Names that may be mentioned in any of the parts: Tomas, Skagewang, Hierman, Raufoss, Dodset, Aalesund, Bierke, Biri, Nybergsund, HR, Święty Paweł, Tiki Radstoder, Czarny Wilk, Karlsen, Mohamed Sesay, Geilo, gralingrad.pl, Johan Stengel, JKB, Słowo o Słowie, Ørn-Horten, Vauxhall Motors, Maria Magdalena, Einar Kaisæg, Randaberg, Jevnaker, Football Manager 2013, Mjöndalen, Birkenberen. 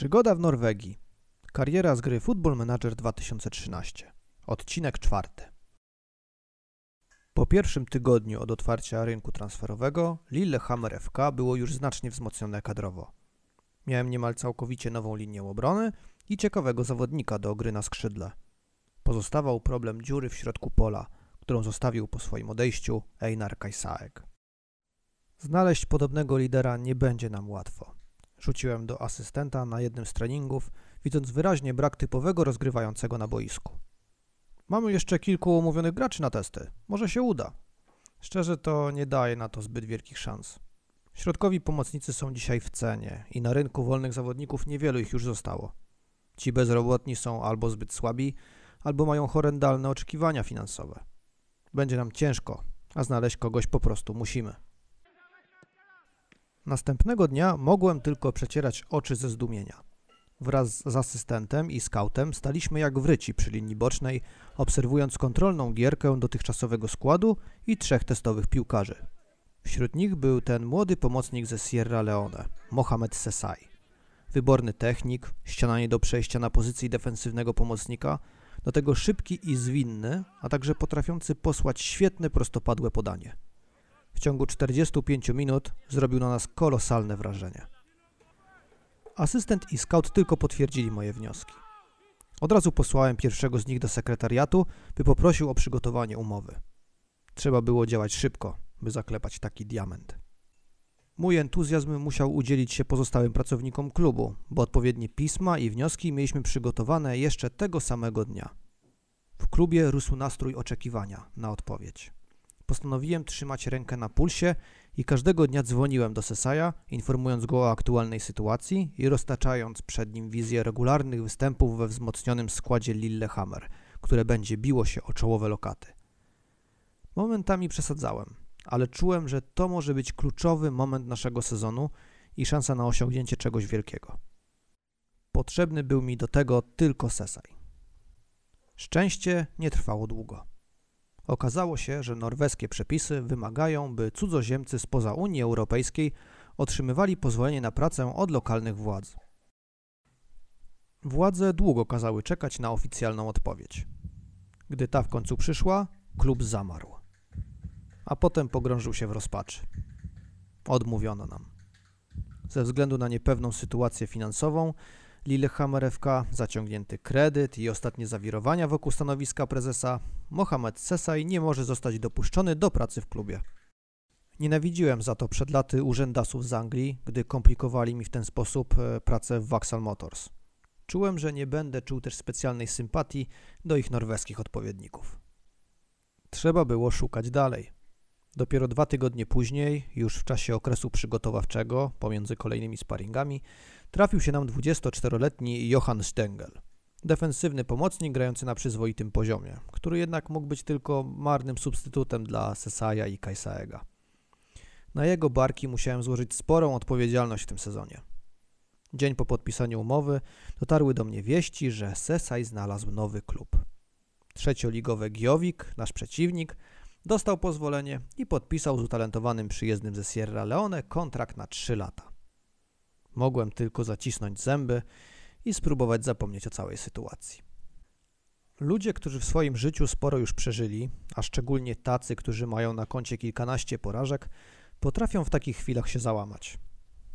Przygoda w Norwegii. Kariera z gry Football Manager 2013. Odcinek 4. Po pierwszym tygodniu od otwarcia rynku transferowego Lillehammer FK było już znacznie wzmocnione kadrowo. Miałem niemal całkowicie nową linię obrony i ciekawego zawodnika do gry na skrzydle. Pozostawał problem dziury w środku pola, którą zostawił po swoim odejściu Einar Kaisæg. Znaleźć podobnego lidera nie będzie nam łatwo. Rzuciłem do asystenta na jednym z treningów, widząc wyraźnie brak typowego rozgrywającego na boisku. Mamy jeszcze kilku umówionych graczy na testy, może się uda. Szczerze to nie daje na to zbyt wielkich szans. Środkowi pomocnicy są dzisiaj w cenie i na rynku wolnych zawodników niewielu ich już zostało. Ci bezrobotni są albo zbyt słabi, albo mają horrendalne oczekiwania finansowe. Będzie nam ciężko, a znaleźć kogoś po prostu musimy. Następnego dnia mogłem tylko przecierać oczy ze zdumienia. Wraz z asystentem i skautem staliśmy jak wryci przy linii bocznej, obserwując kontrolną gierkę dotychczasowego składu i 3 testowych piłkarzy. Wśród nich był ten młody pomocnik ze Sierra Leone, Mohamed Sesay. Wyborny technik, ściananie do przejścia na pozycji defensywnego pomocnika, do tego szybki i zwinny, a także potrafiący posłać świetne prostopadłe podanie. W ciągu 45 minut zrobił na nas kolosalne wrażenie. Asystent i scout tylko potwierdzili moje wnioski. Od razu posłałem pierwszego z nich do sekretariatu, by poprosił o przygotowanie umowy. Trzeba było działać szybko, by zaklepać taki diament. Mój entuzjazm musiał udzielić się pozostałym pracownikom klubu, bo odpowiednie pisma i wnioski mieliśmy przygotowane jeszcze tego samego dnia. W klubie rósł nastrój oczekiwania na odpowiedź. Postanowiłem trzymać rękę na pulsie i każdego dnia dzwoniłem do Sesaya, informując go o aktualnej sytuacji i roztaczając przed nim wizję regularnych występów we wzmocnionym składzie Lillehammer, które będzie biło się o czołowe lokaty. Momentami przesadzałem, ale czułem, że to może być kluczowy moment naszego sezonu i szansa na osiągnięcie czegoś wielkiego. Potrzebny był mi do tego tylko Sesay. Szczęście nie trwało długo. Okazało się, że norweskie przepisy wymagają, by cudzoziemcy spoza Unii Europejskiej otrzymywali pozwolenie na pracę od lokalnych władz. Władze długo kazały czekać na oficjalną odpowiedź. Gdy ta w końcu przyszła, klub zamarł. A potem pogrążył się w rozpaczy. Odmówiono nam. Ze względu na niepewną sytuację finansową, Lillehammer FK, zaciągnięty kredyt i ostatnie zawirowania wokół stanowiska prezesa, Mohamed Sesay nie może zostać dopuszczony do pracy w klubie. Nienawidziłem za to przed laty urzędasów z Anglii, gdy komplikowali mi w ten sposób pracę w Vauxhall Motors. Czułem, że nie będę czuł też specjalnej sympatii do ich norweskich odpowiedników. Trzeba było szukać dalej. Dopiero 2 tygodnie później, już w czasie okresu przygotowawczego, pomiędzy kolejnymi sparingami, trafił się nam 24-letni Johan Stengel. Defensywny pomocnik grający na przyzwoitym poziomie, który jednak mógł być tylko marnym substytutem dla Sesaya i Kaisæga. Na jego barki musiałem złożyć sporą odpowiedzialność w tym sezonie. Dzień po podpisaniu umowy dotarły do mnie wieści, że Sesay znalazł nowy klub. 3-ligowy Gjovik, nasz przeciwnik, dostał pozwolenie i podpisał z utalentowanym przyjezdnym ze Sierra Leone kontrakt na 3 lata. Mogłem tylko zacisnąć zęby i spróbować zapomnieć o całej sytuacji. Ludzie, którzy w swoim życiu sporo już przeżyli, a szczególnie tacy, którzy mają na koncie kilkanaście porażek, potrafią w takich chwilach się załamać.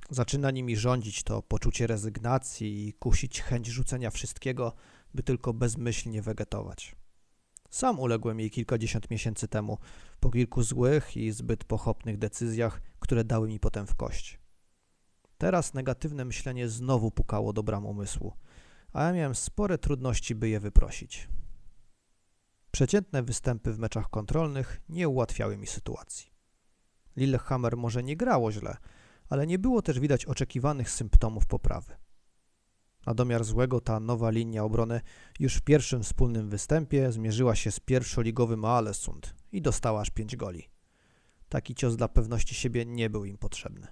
Zaczyna nimi rządzić to poczucie rezygnacji i kusić chęć rzucenia wszystkiego, by tylko bezmyślnie wegetować. Sam uległem jej kilkadziesiąt miesięcy temu, po kilku złych i zbyt pochopnych decyzjach, które dały mi potem w kość. Teraz negatywne myślenie znowu pukało do bram umysłu, a ja miałem spore trudności, by je wyprosić. Przeciętne występy w meczach kontrolnych nie ułatwiały mi sytuacji. Lillehammer może nie grało źle, ale nie było też widać oczekiwanych symptomów poprawy. Na domiar złego ta nowa linia obrony już w pierwszym wspólnym występie zmierzyła się z 1-ligowym Aalesund i dostała aż 5 goli. Taki cios dla pewności siebie nie był im potrzebny.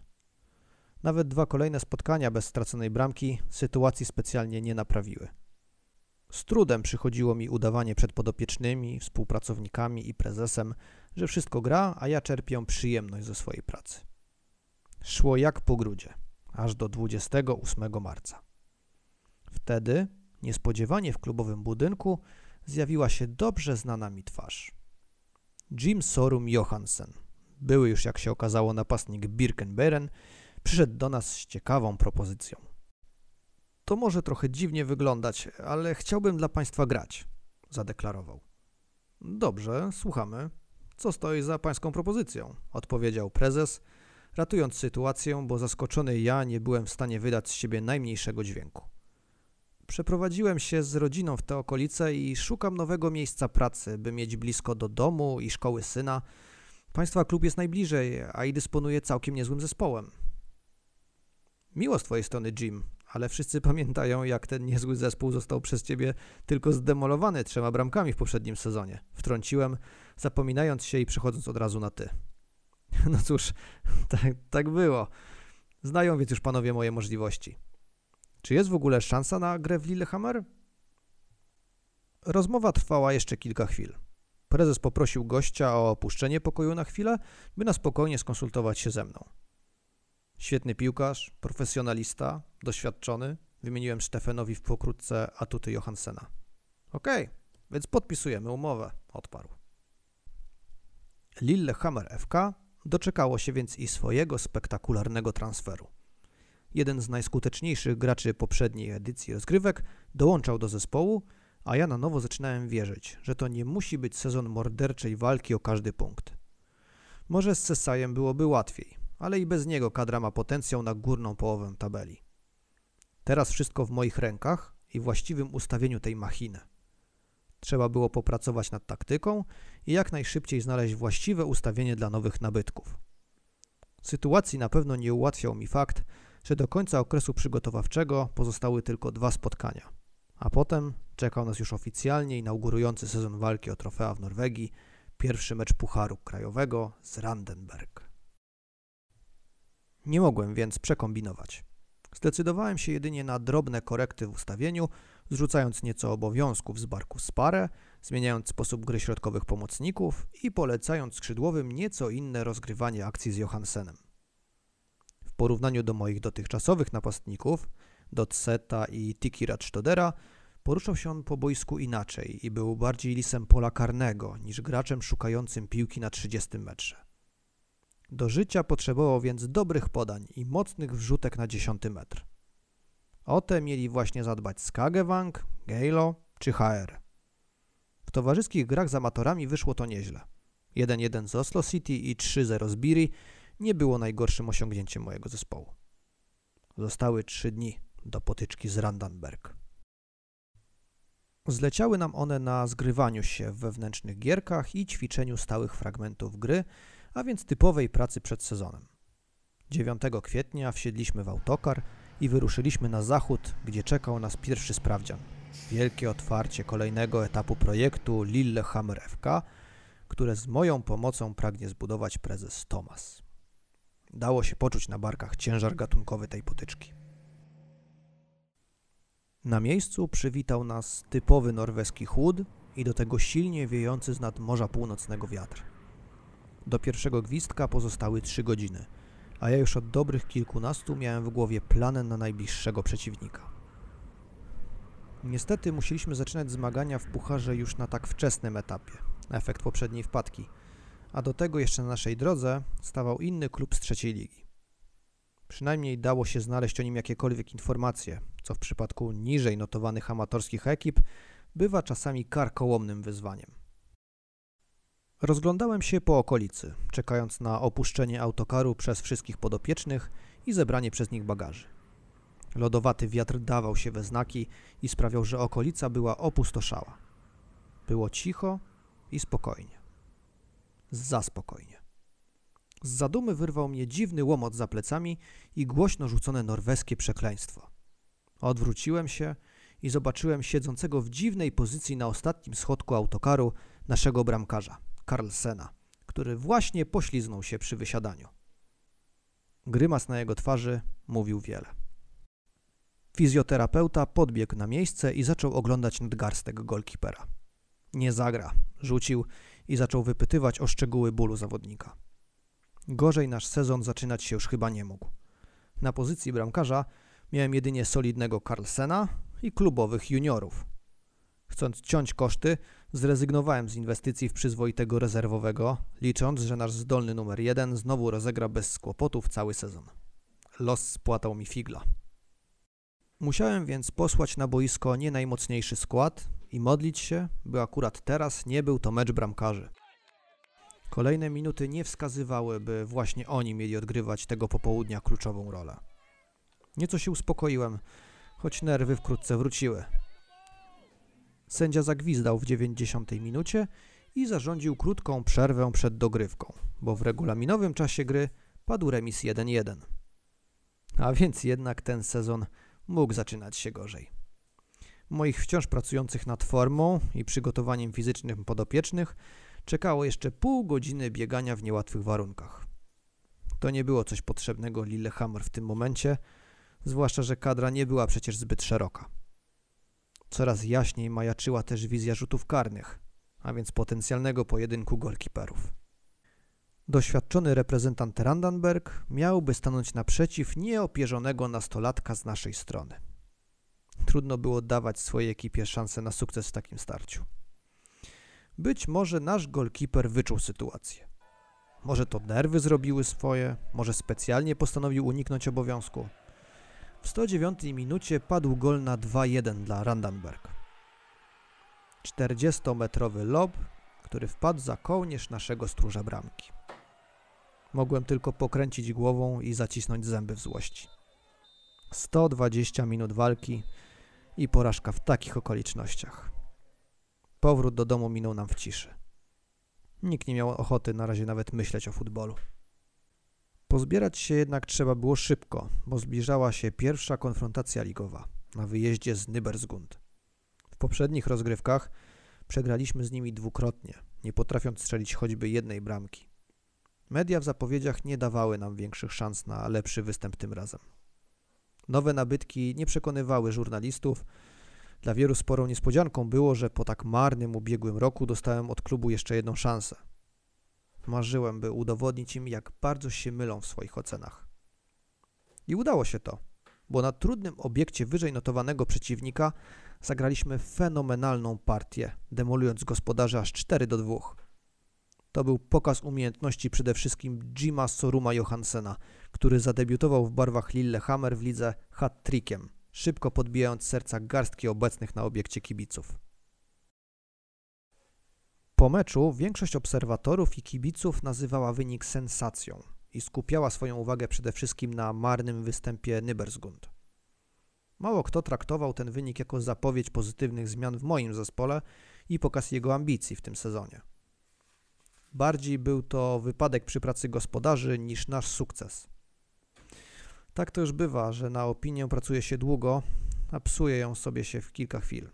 Nawet 2 kolejne spotkania bez straconej bramki sytuacji specjalnie nie naprawiły. Z trudem przychodziło mi udawanie przed podopiecznymi, współpracownikami i prezesem, że wszystko gra, a ja czerpię przyjemność ze swojej pracy. Szło jak po grudzie, aż do 28 marca. Wtedy niespodziewanie w klubowym budynku zjawiła się dobrze znana mi twarz. Jim Solum Johansen, były już jak się okazało napastnik Birkenberen, przyszedł do nas z ciekawą propozycją. To może trochę dziwnie wyglądać, ale chciałbym dla Państwa grać, zadeklarował. Dobrze, słuchamy. Co stoi za Pańską propozycją? Odpowiedział prezes, ratując sytuację, bo zaskoczony ja nie byłem w stanie wydać z siebie najmniejszego dźwięku. Przeprowadziłem się z rodziną w te okolice i szukam nowego miejsca pracy, by mieć blisko do domu i szkoły syna. Państwa klub jest najbliżej, a i dysponuje całkiem niezłym zespołem. Miło z Twojej strony, Jim, ale wszyscy pamiętają, jak ten niezły zespół został przez Ciebie tylko zdemolowany 3 bramkami w poprzednim sezonie. Wtrąciłem, zapominając się i przechodząc od razu na ty. No cóż, tak było. Znają więc już panowie moje możliwości. Czy jest w ogóle szansa na grę w Lillehammer? Rozmowa trwała jeszcze kilka chwil. Prezes poprosił gościa o opuszczenie pokoju na chwilę, by na spokojnie skonsultować się ze mną. Świetny piłkarz, profesjonalista, doświadczony. Wymieniłem Stefanowi pokrótce atuty Johansena. Okej, więc podpisujemy umowę, odparł. Lillehammer FK doczekało się więc i swojego spektakularnego transferu. Jeden z najskuteczniejszych graczy poprzedniej edycji rozgrywek dołączał do zespołu, a ja na nowo zaczynałem wierzyć, że to nie musi być sezon morderczej walki o każdy punkt. Może z Sesajem byłoby łatwiej, ale i bez niego kadra ma potencjał na górną połowę tabeli. Teraz wszystko w moich rękach i właściwym ustawieniu tej machiny. Trzeba było popracować nad taktyką i jak najszybciej znaleźć właściwe ustawienie dla nowych nabytków. Sytuacji na pewno nie ułatwiał mi fakt, że do końca okresu przygotowawczego pozostały tylko 2 spotkania, a potem czekał nas już oficjalnie inaugurujący sezon walki o trofea w Norwegii, pierwszy mecz Pucharu Krajowego z Randaberg. Nie mogłem więc przekombinować. Zdecydowałem się jedynie na drobne korekty w ustawieniu, zrzucając nieco obowiązków z barku Spare, zmieniając sposób gry środkowych pomocników i polecając skrzydłowym nieco inne rozgrywanie akcji z Johansenem. W porównaniu do moich dotychczasowych napastników, Dodseta i Tiki Radstodera, poruszał się on po boisku inaczej i był bardziej lisem pola karnego niż graczem szukającym piłki na 30 metrze. Do życia potrzebował więc dobrych podań i mocnych wrzutek na 10 metr. O te mieli właśnie zadbać Skagewang, Geilo czy HR. W towarzyskich grach z amatorami wyszło to nieźle. 1-1 z Oslo City i 3-0 z Biri nie było najgorszym osiągnięciem mojego zespołu. Zostały 3 dni do potyczki z Randaberg. Zleciały nam one na zgrywaniu się w wewnętrznych gierkach i ćwiczeniu stałych fragmentów gry, a więc typowej pracy przed sezonem. 9 kwietnia wsiedliśmy w autokar i wyruszyliśmy na zachód, gdzie czekał nas pierwszy sprawdzian. Wielkie otwarcie kolejnego etapu projektu Lillehammer FK, które z moją pomocą pragnie zbudować prezes Tomas. Dało się poczuć na barkach ciężar gatunkowy tej potyczki. Na miejscu przywitał nas typowy norweski chłód i do tego silnie wiejący z nad Morza Północnego wiatr. Do pierwszego gwizdka pozostały 3 godziny, a ja już od dobrych kilkunastu miałem w głowie plan na najbliższego przeciwnika. Niestety musieliśmy zaczynać zmagania w pucharze już na tak wczesnym etapie, efekt poprzedniej wpadki, a do tego jeszcze na naszej drodze stawał inny klub z 3. ligi. Przynajmniej dało się znaleźć o nim jakiekolwiek informacje, co w przypadku niżej notowanych amatorskich ekip bywa czasami karkołomnym wyzwaniem. Rozglądałem się po okolicy, czekając na opuszczenie autokaru przez wszystkich podopiecznych i zebranie przez nich bagaży. Lodowaty wiatr dawał się we znaki i sprawiał, że okolica była opustoszała. Było cicho i spokojnie. Za spokojnie. Z zadumy wyrwał mnie dziwny łomot za plecami i głośno rzucone norweskie przekleństwo. Odwróciłem się i zobaczyłem siedzącego w dziwnej pozycji na ostatnim schodku autokaru naszego bramkarza, Karlsena, który właśnie pośliznął się przy wysiadaniu. Grymas na jego twarzy mówił wiele. Fizjoterapeuta podbiegł na miejsce i zaczął oglądać nadgarstek golkipera. Nie zagra, rzucił i zaczął wypytywać o szczegóły bólu zawodnika. Gorzej nasz sezon zaczynać się już chyba nie mógł. Na pozycji bramkarza miałem jedynie solidnego Karlsena i klubowych juniorów. Chcąc ciąć koszty, zrezygnowałem z inwestycji w przyzwoitego rezerwowego, licząc, że nasz zdolny numer 1 znowu rozegra bez kłopotów cały sezon. Los spłatał mi figla. Musiałem więc posłać na boisko nie najmocniejszy skład i modlić się, by akurat teraz nie był to mecz bramkarzy. Kolejne minuty nie wskazywały, by właśnie oni mieli odgrywać tego popołudnia kluczową rolę. Nieco się uspokoiłem, choć nerwy wkrótce wróciły. Sędzia zagwizdał w 90. minucie i zarządził krótką przerwę przed dogrywką, bo w regulaminowym czasie gry padł remis 1-1. A więc jednak ten sezon mógł zaczynać się gorzej. Moich wciąż pracujących nad formą i przygotowaniem fizycznym podopiecznych czekało jeszcze pół godziny biegania w niełatwych warunkach. To nie było coś potrzebnego Lillehammer w tym momencie, zwłaszcza że kadra nie była przecież zbyt szeroka. Coraz jaśniej majaczyła też wizja rzutów karnych, a więc potencjalnego pojedynku golkiperów. Doświadczony reprezentant Randaberg miałby stanąć naprzeciw nieopierzonego nastolatka z naszej strony. Trudno było dawać swojej ekipie szansę na sukces w takim starciu. Być może nasz golkiper wyczuł sytuację. Może to nerwy zrobiły swoje, może specjalnie postanowił uniknąć obowiązku. W 109 minucie padł gol na 2-1 dla Randaberg. 40-metrowy lob, który wpadł za kołnierz naszego stróża bramki. Mogłem tylko pokręcić głową i zacisnąć zęby w złości. 120 minut walki i porażka w takich okolicznościach. Powrót do domu minął nam w ciszy. Nikt nie miał ochoty na razie nawet myśleć o futbolu. Pozbierać się jednak trzeba było szybko, bo zbliżała się pierwsza konfrontacja ligowa na wyjeździe z Nybergsund. W poprzednich rozgrywkach przegraliśmy z nimi dwukrotnie, nie potrafiąc strzelić choćby jednej bramki. Media w zapowiedziach nie dawały nam większych szans na lepszy występ tym razem. Nowe nabytki nie przekonywały żurnalistów. Dla wielu sporą niespodzianką było, że po tak marnym ubiegłym roku dostałem od klubu jeszcze jedną szansę. Marzyłem, by udowodnić im, jak bardzo się mylą w swoich ocenach. I udało się to, bo na trudnym obiekcie wyżej notowanego przeciwnika zagraliśmy fenomenalną partię, demolując gospodarzy aż 4-2. To był pokaz umiejętności przede wszystkim Jima Soluma Johansena, który zadebiutował w barwach Lillehammer w lidze hat-trickiem, szybko podbijając serca garstki obecnych na obiekcie kibiców. Po meczu większość obserwatorów i kibiców nazywała wynik sensacją i skupiała swoją uwagę przede wszystkim na marnym występie Nybergsund. Mało kto traktował ten wynik jako zapowiedź pozytywnych zmian w moim zespole i pokaz jego ambicji w tym sezonie. Bardziej był to wypadek przy pracy gospodarzy niż nasz sukces. Tak to już bywa, że na opinię pracuje się długo, a psuje ją sobie się w kilka chwil.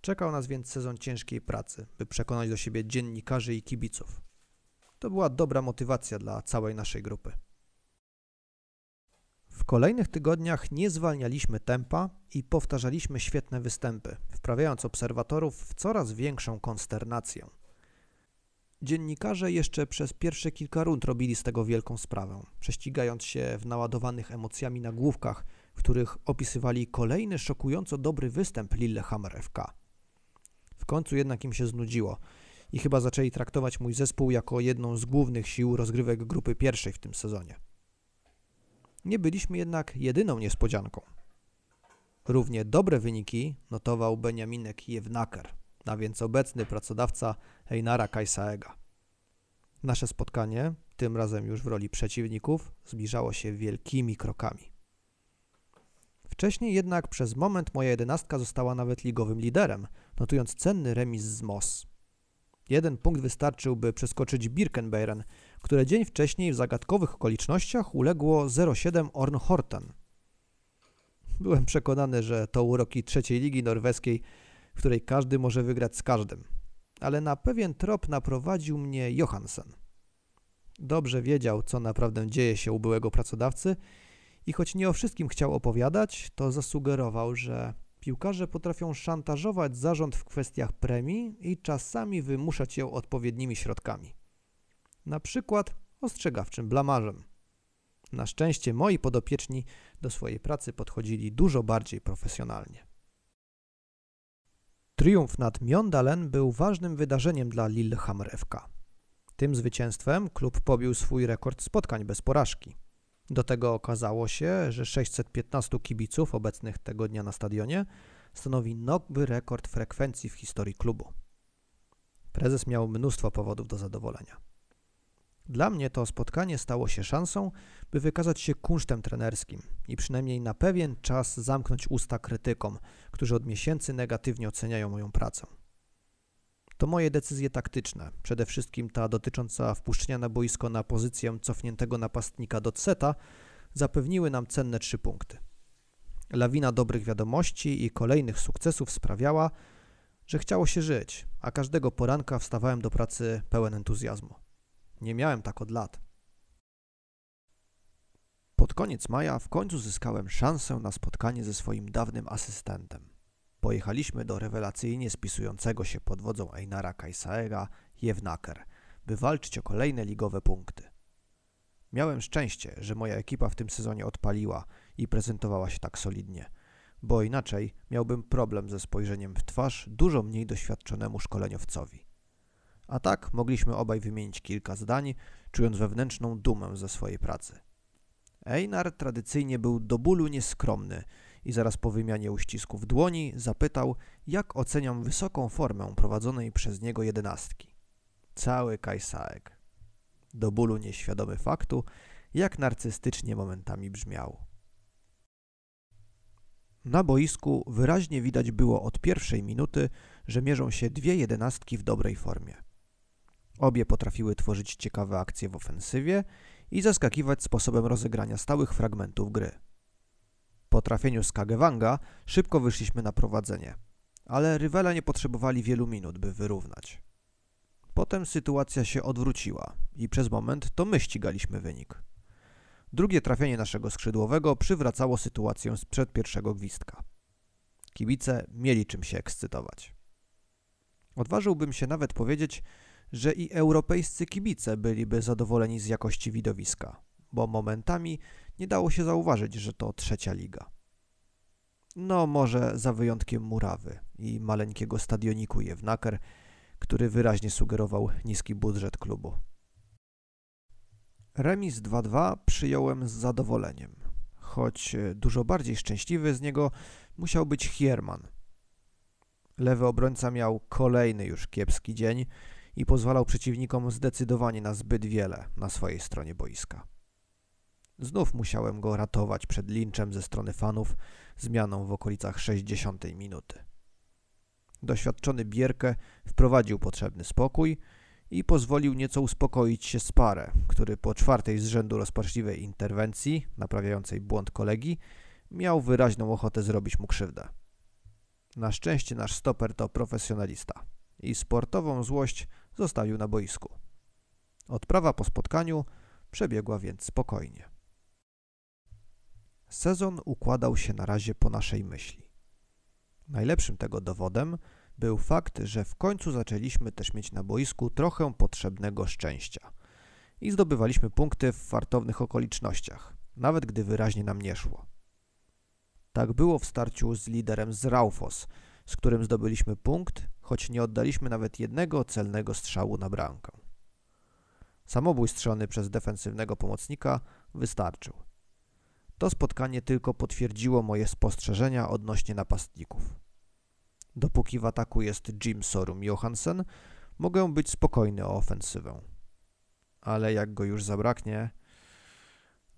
Czekał nas więc sezon ciężkiej pracy, by przekonać do siebie dziennikarzy i kibiców. To była dobra motywacja dla całej naszej grupy. W kolejnych tygodniach nie zwalnialiśmy tempa i powtarzaliśmy świetne występy, wprawiając obserwatorów w coraz większą konsternację. Dziennikarze jeszcze przez pierwsze kilka rund robili z tego wielką sprawę, prześcigając się w naładowanych emocjami nagłówkach, w których opisywali kolejny szokująco dobry występ Lillehammer FK. W końcu jednak im się znudziło i chyba zaczęli traktować mój zespół jako jedną z głównych sił rozgrywek grupy pierwszej w tym sezonie. Nie byliśmy jednak jedyną niespodzianką. Równie dobre wyniki notował Beniaminek Jevnaker, a więc obecny pracodawca Einara Kaisæga. Nasze spotkanie, tym razem już w roli przeciwników, zbliżało się wielkimi krokami. Wcześniej jednak przez moment moja 11 została nawet ligowym liderem, notując cenny remis z Moss. Jeden punkt wystarczył, by przeskoczyć Birkenberen, które dzień wcześniej w zagadkowych okolicznościach uległo 0-7 Ørn-Horten. Byłem przekonany, że to uroki trzeciej ligi norweskiej, w której każdy może wygrać z każdym, ale na pewien trop naprowadził mnie Johansen. Dobrze wiedział, co naprawdę dzieje się u byłego pracodawcy i choć nie o wszystkim chciał opowiadać, to zasugerował, że piłkarze potrafią szantażować zarząd w kwestiach premii i czasami wymuszać ją odpowiednimi środkami. Na przykład ostrzegawczym blamażem. Na szczęście moi podopieczni do swojej pracy podchodzili dużo bardziej profesjonalnie. Triumf nad Mjöndalen był ważnym wydarzeniem dla Lillehammer FK. Tym zwycięstwem klub pobił swój rekord spotkań bez porażki. Do tego okazało się, że 615 kibiców obecnych tego dnia na stadionie stanowi nowy rekord frekwencji w historii klubu. Prezes miał mnóstwo powodów do zadowolenia. Dla mnie to spotkanie stało się szansą, by wykazać się kunsztem trenerskim i przynajmniej na pewien czas zamknąć usta krytykom, którzy od miesięcy negatywnie oceniają moją pracę. To moje decyzje taktyczne, przede wszystkim ta dotycząca wpuszczenia na boisko na pozycję cofniętego napastnika Dodseta, zapewniły nam cenne 3 punkty. Lawina dobrych wiadomości i kolejnych sukcesów sprawiała, że chciało się żyć, a każdego poranka wstawałem do pracy pełen entuzjazmu. Nie miałem tak od lat. Pod koniec maja w końcu zyskałem szansę na spotkanie ze swoim dawnym asystentem. Pojechaliśmy do rewelacyjnie spisującego się pod wodzą Einara Kaisæga Jevnaker, by walczyć o kolejne ligowe punkty. Miałem szczęście, że moja ekipa w tym sezonie odpaliła i prezentowała się tak solidnie, bo inaczej miałbym problem ze spojrzeniem w twarz dużo mniej doświadczonemu szkoleniowcowi. A tak mogliśmy obaj wymienić kilka zdań, czując wewnętrzną dumę ze swojej pracy. Einar tradycyjnie był do bólu nieskromny i zaraz po wymianie uścisków dłoni zapytał, jak oceniam wysoką formę prowadzonej przez niego 11. Cały Kaisæg. Do bólu nieświadomy faktu, jak narcystycznie momentami brzmiał. Na boisku wyraźnie widać było od pierwszej minuty, że mierzą się 2 jedenastki w dobrej formie. Obie potrafiły tworzyć ciekawe akcje w ofensywie i zaskakiwać sposobem rozegrania stałych fragmentów gry. Po trafieniu Skagewanga szybko wyszliśmy na prowadzenie, ale rywale nie potrzebowali wielu minut, by wyrównać. Potem sytuacja się odwróciła i przez moment to my ścigaliśmy wynik. Drugie trafienie naszego skrzydłowego przywracało sytuację sprzed pierwszego gwizdka. Kibice mieli czym się ekscytować. Odważyłbym się nawet powiedzieć, że i europejscy kibice byliby zadowoleni z jakości widowiska, bo momentami nie dało się zauważyć, że to trzecia liga. No może za wyjątkiem murawy i maleńkiego stadioniku Jevnaker, który wyraźnie sugerował niski budżet klubu. Remis 2-2 przyjąłem z zadowoleniem, choć dużo bardziej szczęśliwy z niego musiał być Hierman. Lewy obrońca miał kolejny już kiepski dzień i pozwalał przeciwnikom zdecydowanie na zbyt wiele na swojej stronie boiska. Znów musiałem go ratować przed linczem ze strony fanów zmianą w okolicach 60. minuty. Doświadczony Bierke wprowadził potrzebny spokój i pozwolił nieco uspokoić się Sparę, który po 4. z rzędu rozpaczliwej interwencji, naprawiającej błąd kolegi, miał wyraźną ochotę zrobić mu krzywdę. Na szczęście nasz stoper to profesjonalista i sportową złość zostawił na boisku. Odprawa po spotkaniu przebiegła więc spokojnie. Sezon układał się na razie po naszej myśli. Najlepszym tego dowodem był fakt, że w końcu zaczęliśmy też mieć na boisku trochę potrzebnego szczęścia i zdobywaliśmy punkty w fartownych okolicznościach, nawet gdy wyraźnie nam nie szło. Tak było w starciu z liderem z Raufoss, z którym zdobyliśmy punkt, choć nie oddaliśmy nawet jednego celnego strzału na bramkę. Samobój strzelony przez defensywnego pomocnika wystarczył. To spotkanie tylko potwierdziło moje spostrzeżenia odnośnie napastników. Dopóki w ataku jest Jim Solum Johansen, mogę być spokojny o ofensywę. Ale jak go już zabraknie...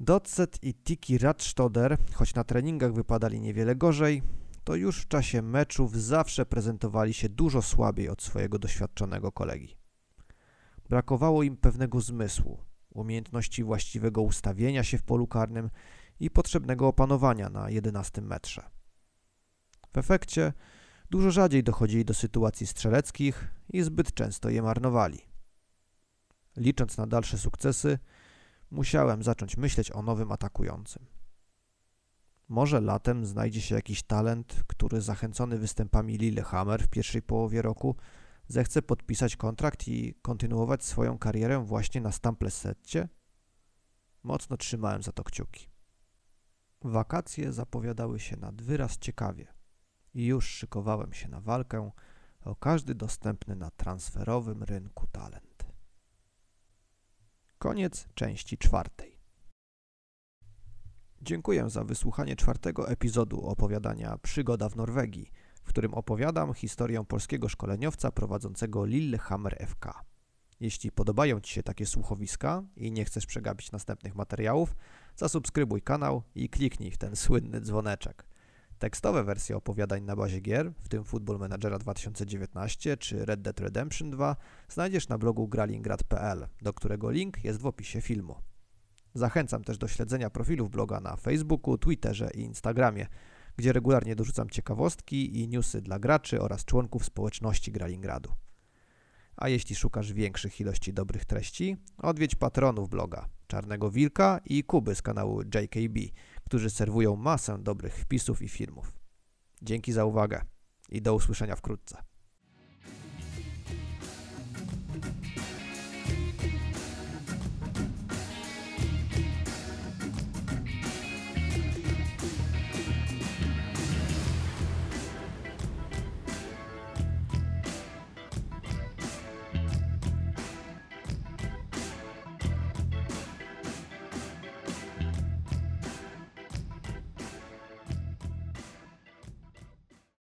Dodset i Tiki Radstoder, choć na treningach wypadali niewiele gorzej, to już w czasie meczów zawsze prezentowali się dużo słabiej od swojego doświadczonego kolegi. Brakowało im pewnego zmysłu, umiejętności właściwego ustawienia się w polu karnym i potrzebnego opanowania na 11 metrze. W efekcie dużo rzadziej dochodzili do sytuacji strzeleckich i zbyt często je marnowali. Licząc na dalsze sukcesy, musiałem zacząć myśleć o nowym atakującym. Może latem znajdzie się jakiś talent, który zachęcony występami Lillehammer w pierwszej połowie roku zechce podpisać kontrakt i kontynuować swoją karierę właśnie na Stample Setcie? Mocno trzymałem za to kciuki. Wakacje zapowiadały się nad wyraz ciekawie i już szykowałem się na walkę o każdy dostępny na transferowym rynku talent. Koniec części 4. Dziękuję za wysłuchanie 4. epizodu opowiadania Przygoda w Norwegii, w którym opowiadam historię polskiego szkoleniowca prowadzącego Lillehammer FK. Jeśli podobają Ci się takie słuchowiska i nie chcesz przegapić następnych materiałów, zasubskrybuj kanał i kliknij w ten słynny dzwoneczek. Tekstowe wersje opowiadań na bazie gier, w tym Football Managera 2019 czy Red Dead Redemption 2, znajdziesz na blogu gralingrad.pl, do którego link jest w opisie filmu. Zachęcam też do śledzenia profilów bloga na Facebooku, Twitterze i Instagramie, gdzie regularnie dorzucam ciekawostki i newsy dla graczy oraz członków społeczności Gralingradu. A jeśli szukasz większych ilości dobrych treści, odwiedź patronów bloga, Czarnego Wilka i Kuby z kanału JKB, którzy serwują masę dobrych wpisów i filmów. Dzięki za uwagę i do usłyszenia wkrótce.